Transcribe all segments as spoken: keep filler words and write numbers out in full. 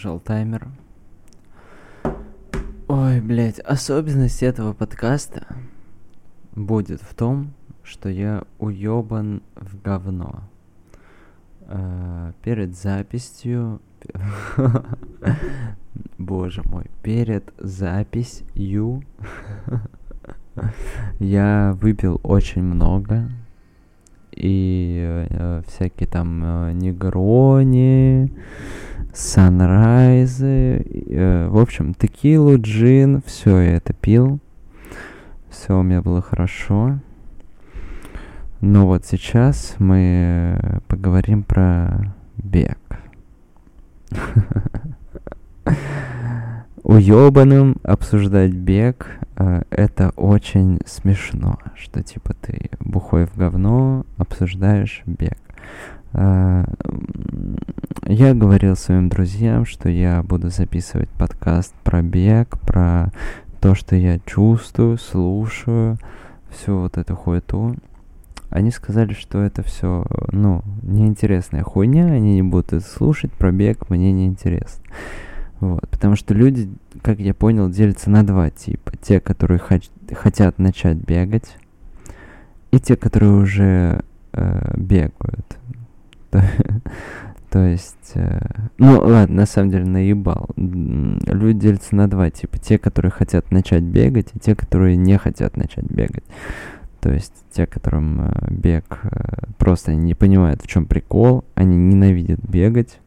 нажал таймер. Ой, блядь, особенность этого подкаста будет в том, что я уёбан в говно. Э, перед записью... Боже мой, перед записью я выпил очень много. И э, всякие там э, негрони, санрайзы, э, в общем, текилу, джин, все я это пил. Все у меня было хорошо. Но вот сейчас мы поговорим про бег. Уёбаным обсуждать бег э, это очень смешно, что типа ты бухой в говно обсуждаешь бег. Э, я говорил своим друзьям, что я буду записывать подкаст про бег, про то, что я чувствую, слушаю, всю вот эту хуету. Они сказали, что это все, ну, неинтересная хуйня, они не будут это слушать, про бег мне неинтересно. Вот, потому что люди, как я понял, делятся на два типа. Те, которые хоч- хотят начать бегать, и те, которые уже э, бегают. То, то есть... Э, ну, ладно, на самом деле наебал. Люди делятся на два типа. Те, которые хотят начать бегать, и те, которые не хотят начать бегать. То есть те, которым э, бег... Э, просто они не понимают, в чем прикол, они ненавидят бегать.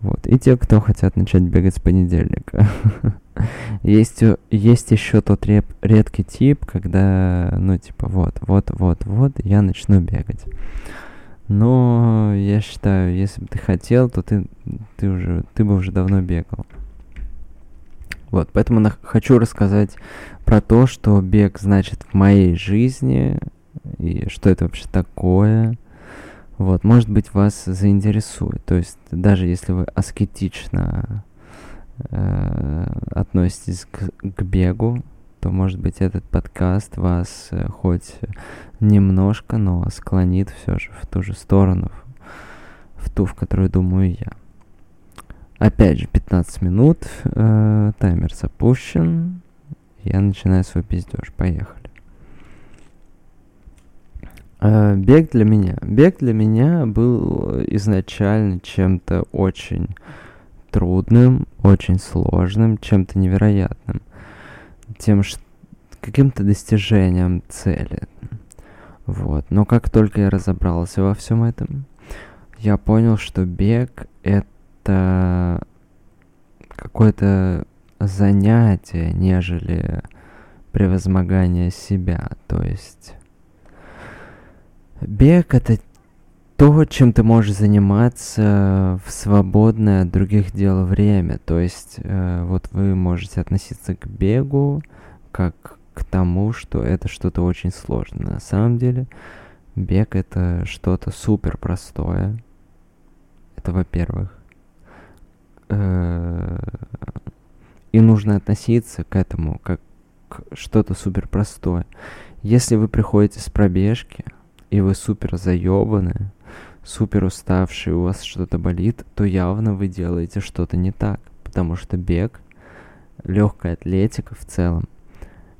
Вот. И те, кто хотят начать бегать с понедельника. есть, есть еще тот реп, редкий тип, когда, ну, типа, вот, вот, вот, вот, я начну бегать. Но я считаю, если бы ты хотел, то ты, ты, уже, ты бы уже давно бегал. Вот, поэтому на- хочу рассказать про то, что бег значит в моей жизни, и что это вообще такое. Вот, может быть, вас заинтересует. То есть, даже если вы аскетично э, относитесь к, к бегу, то, может быть, этот подкаст вас э, хоть немножко, но склонит все же в ту же сторону, в ту, в которую думаю я. Опять же, пятнадцать минут, э, таймер запущен, я начинаю свой пиздеж, поехали. Бег для меня. Бег для меня был изначально чем-то очень трудным, очень сложным, чем-то невероятным. Тем, что каким-то достижением цели. Вот. Но как только я разобрался во всем этом, я понял, что бег — это какое-то занятие, нежели превозмогание себя. То есть... Бег — это то, чем ты можешь заниматься в свободное от других дел время. То есть, э, вот вы можете относиться к бегу как к тому, что это что-то очень сложное. На самом деле, бег — это что-то супер простое. Это, во-первых. Э, и нужно относиться к этому как к что-то супер простое. Если вы приходите с пробежки... и вы супер заебаны, супер уставшие, у вас что-то болит, то явно вы делаете что-то не так. Потому что бег, легкая атлетика в целом,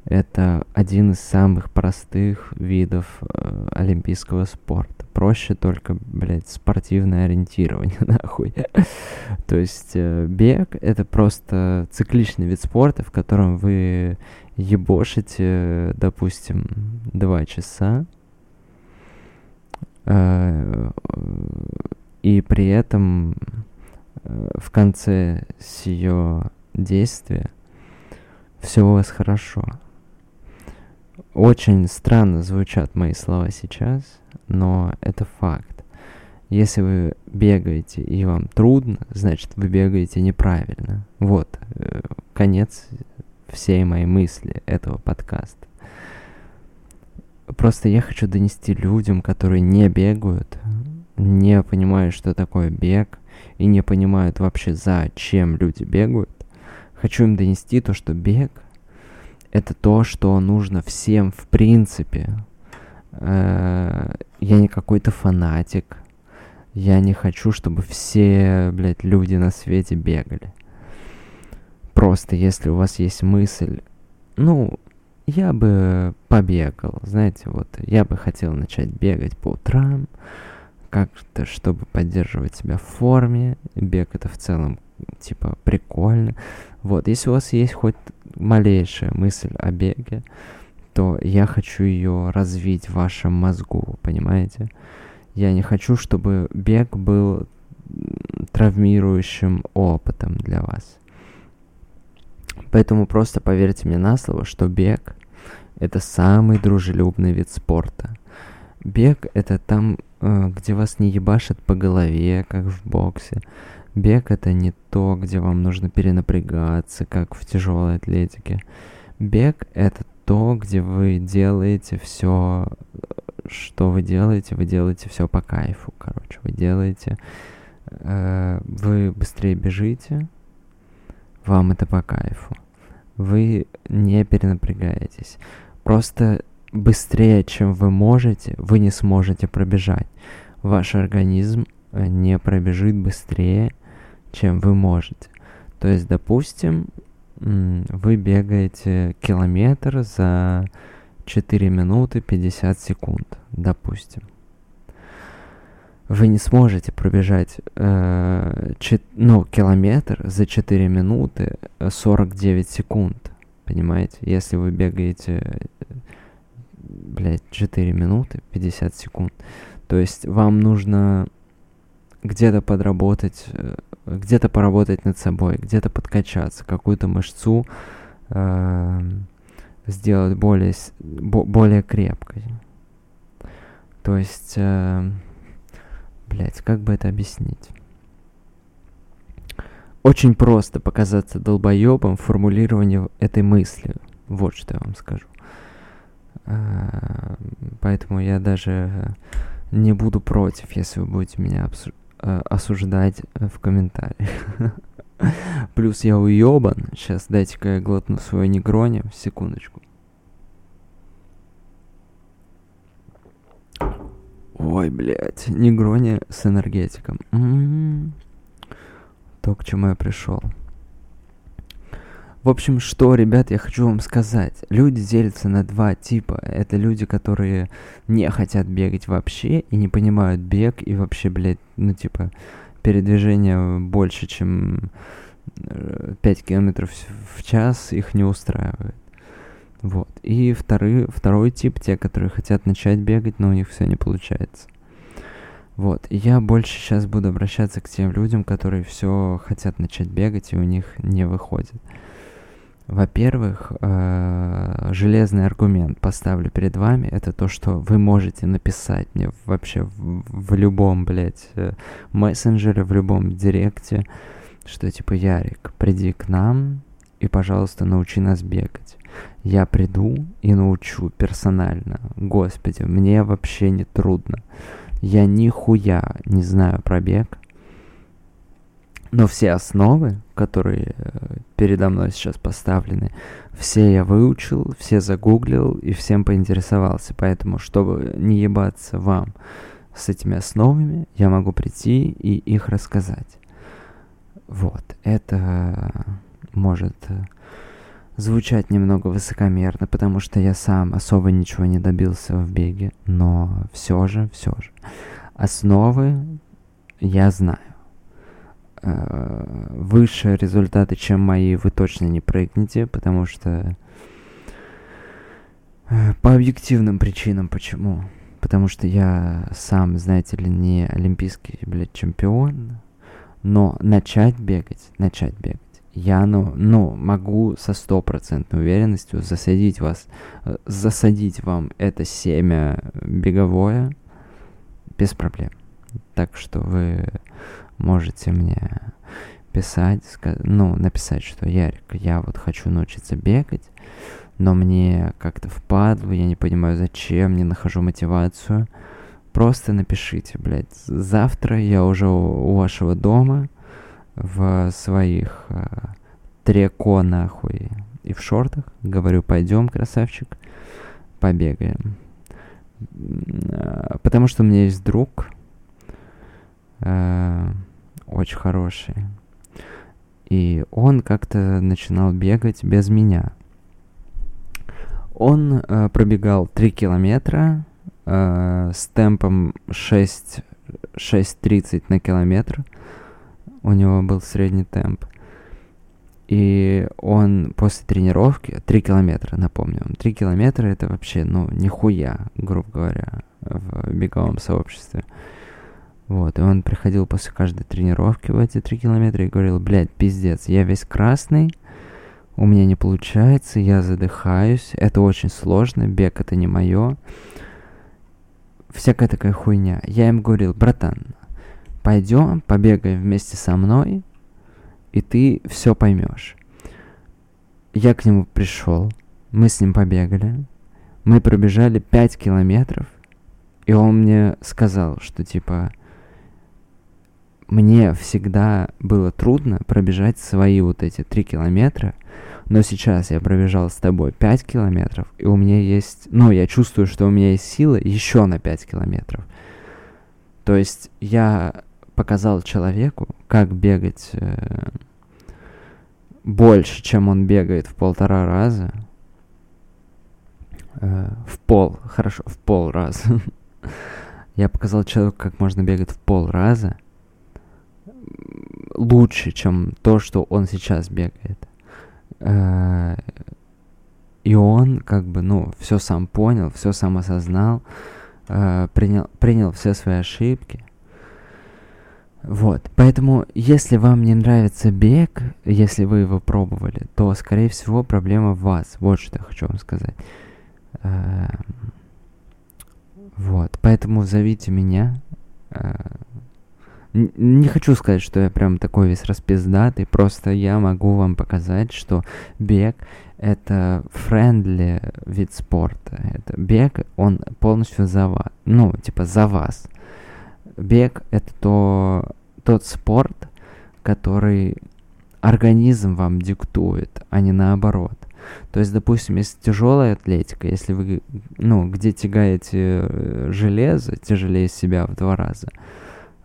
это один из самых простых видов э, олимпийского спорта. Проще только, блядь, спортивное ориентирование, нахуй. То есть э, бег — это просто цикличный вид спорта, в котором вы ебошите, допустим, два часа, и при этом в конце сего действия все у вас хорошо. Очень странно звучат мои слова сейчас, но это факт. Если вы бегаете и вам трудно, значит вы бегаете неправильно. Вот, конец всей моей мысли этого подкаста. Просто я хочу донести людям, которые не бегают, не понимают, что такое бег, и не понимают вообще, зачем люди бегают. Хочу им донести то, что бег — это то, что нужно всем в принципе. Я не какой-то фанатик, Я не хочу, чтобы все, блядь, люди на свете бегали. Просто, если у вас есть мысль, ну, я бы побегал, знаете, вот, я бы хотел начать бегать по утрам, как-то, чтобы поддерживать себя в форме, бег это в целом, типа, прикольно. Вот, если у вас есть хоть малейшая мысль о беге, то я хочу ее развить в вашем мозгу, понимаете? Я не хочу, чтобы бег был травмирующим опытом для вас. Поэтому просто поверьте мне на слово, что бег — это самый дружелюбный вид спорта. Бег — это там, где вас не ебашат по голове, как в боксе. Бег — это не то, где вам нужно перенапрягаться, как в тяжелой атлетике. Бег — это то, где вы делаете все, что вы делаете, вы делаете все по кайфу, короче. Вы делаете... Э, вы быстрее бежите, вам это по кайфу. Вы не перенапрягаетесь. Просто быстрее, чем вы можете, вы не сможете пробежать. Ваш организм не пробежит быстрее, чем вы можете. То есть, допустим, вы бегаете километр за четыре минуты пятьдесят секунд, допустим. Вы не сможете пробежать э, чет, ну, километр за четыре минуты сорок девять секунд, понимаете? Если вы бегаете, блядь, четыре минуты пятьдесят секунд, то есть вам нужно где-то подработать, где-то поработать над собой, где-то подкачаться, какую-то мышцу э, сделать более, более крепкой. То есть... Э, Блять, как бы это объяснить? Очень просто показаться долбоебом в формулировании этой мысли. Вот что я вам скажу. Поэтому я даже не буду против, если вы будете меня обсу- осуждать в комментариях. Плюс я уебан. Сейчас дайте-ка я глотну свою негрони. Секундочку. Ой, блядь, негрони с энергетиком. М-м-м. То, к чему я пришел. В общем, что, ребят, я хочу вам сказать. Люди делятся на два типа. Это люди, которые не хотят бегать вообще и не понимают бег. И вообще, блядь, ну типа, передвижение больше, чем пять километров в час их не устраивает. Вот. И второй, второй тип, те, которые хотят начать бегать, но у них все не получается. Вот. И я больше сейчас буду обращаться к тем людям, которые все хотят начать бегать, и у них не выходит. Во-первых, железный аргумент поставлю перед вами, это то, что вы можете написать мне вообще в, в любом, блядь, мессенджере, в любом директе, что типа, Ярик, приди к нам и, пожалуйста, научи нас бегать. Я приду и научу персонально. Господи, мне вообще не трудно. Я нихуя не знаю про бег. Но все основы, которые передо мной сейчас поставлены, все я выучил, все загуглил и всем поинтересовался. Поэтому, чтобы не ебаться вам с этими основами, я могу прийти и их рассказать. Вот, это может... звучать немного высокомерно, потому что я сам особо ничего не добился в беге, но все же, все же. Основы я знаю. Выше результаты, чем мои, вы точно не прыгнете, потому что... По объективным причинам почему? Потому что я сам, знаете ли, не олимпийский, блядь, чемпион, но начать бегать, начать бегать. Я, ну, ну, могу со стопроцентной уверенностью засадить вас, засадить вам это семя беговое без проблем. Так что вы можете мне писать, ну, написать, что Ярик, я вот хочу научиться бегать, но мне как-то впадло, я не понимаю зачем, не нахожу мотивацию. Просто напишите, блядь, завтра я уже у вашего дома, в своих э, треко нахуй и в шортах. Говорю, пойдем, красавчик, побегаем. Потому что у меня есть друг, э, очень хорошие. И он как-то начинал бегать без меня. Он э, пробегал три километра э, с темпом шесть тридцать на километр. У него был средний темп. И он после тренировки... три километра, напомню. три километра это вообще, ну, нихуя, грубо говоря, в беговом сообществе. Вот, и он приходил после каждой тренировки в эти три километра и говорил: блядь, пиздец, я весь красный, у меня не получается, я задыхаюсь, это очень сложно, бег это не мое. Всякая такая хуйня. Я им говорил: братан, пойдем, побегай вместе со мной, и ты все поймешь. Я к нему пришел, мы с ним побегали, мы пробежали пять километров, и он мне сказал, что типа мне всегда было трудно пробежать свои вот эти три километра, но сейчас я пробежал с тобой пять километров, и у меня есть, ну, я чувствую, что у меня есть сила еще на пять километров. То есть я показал человеку, как бегать э, больше, чем он бегает в полтора раза. Э, в пол, хорошо, в пол раза. Я показал человеку, как можно бегать в пол раза лучше, чем то, что он сейчас бегает. Э, и он как бы, ну, все сам понял, все сам осознал, э, принял, принял все свои ошибки. Вот, поэтому, если вам не нравится бег, если вы его пробовали, то, скорее всего, проблема в вас. Вот что я хочу вам сказать. Вот, поэтому зовите меня. Не хочу сказать, что я прям такой весь распиздатый, просто я могу вам показать, что бег — это френдли вид спорта. Это бег, он полностью за вас, ну, типа за вас. Бег — это то, тот спорт, который организм вам диктует, а не наоборот. То есть, допустим, если тяжелая атлетика, если вы, ну, где тягаете железо, тяжелее себя в два раза,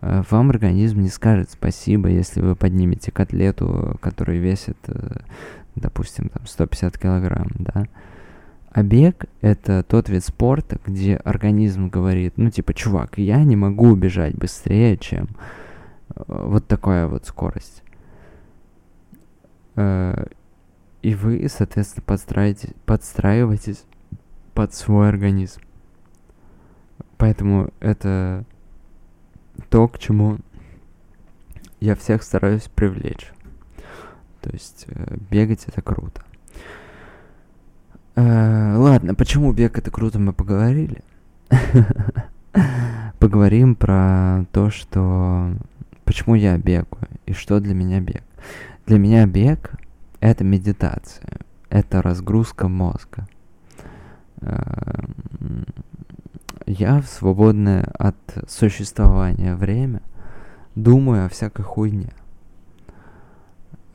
вам организм не скажет спасибо, если вы поднимете котлету, которая весит, допустим, там, сто пятьдесят килограмм, да. А бег — это тот вид спорта, где организм говорит, ну, типа, чувак, я не могу бежать быстрее, чем вот такая вот скорость. И вы, соответственно, подстраиваетесь, подстраиваетесь под свой организм. Поэтому это то, к чему я всех стараюсь привлечь. То есть бегать — это круто. Ладно, почему бег это круто, мы поговорили. Поговорим про то, что... Почему я бегаю и что для меня бег. Для меня бег — это медитация, это разгрузка мозга. Я в свободное от существования время думаю о всякой хуйне,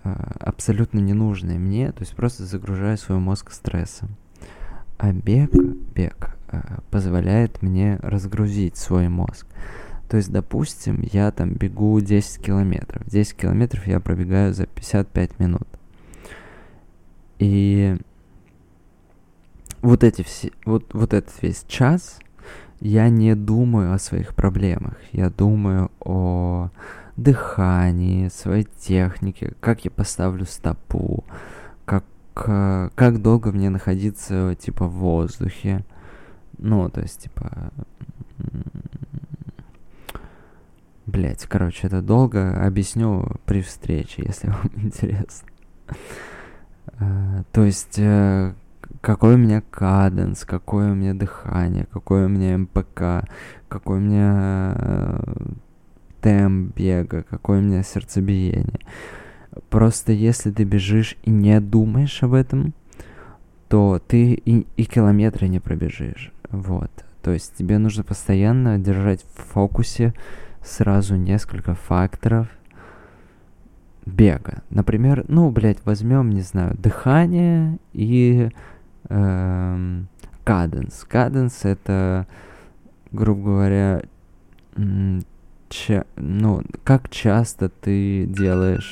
абсолютно ненужные мне, то есть просто загружаю свой мозг стрессом. А бег, бег позволяет мне разгрузить свой мозг. То есть, допустим, я там бегу десять километров. десять километров я пробегаю за пятьдесят пять минут. И вот эти все, вот, вот этот весь час я не думаю о своих проблемах. Я думаю о... дыхании, своей технике, как я поставлю стопу, как, э, как долго мне находиться, типа, в воздухе. Ну, то есть, типа... Блять, короче, это долго. Объясню при встрече, если вам интересно. Э, то есть, э, какой у меня каденс, какое у меня дыхание, какое у меня эм пэ ка, какой у меня... Э, темп бега, какое у меня сердцебиение. Просто если ты бежишь и не думаешь об этом, то ты и, и километры не пробежишь. Вот. То есть тебе нужно постоянно держать в фокусе сразу несколько факторов бега. Например, ну, блядь, возьмем, не знаю, дыхание и эм, каденс. Каденс — это, грубо говоря, ча... ну, как часто ты делаешь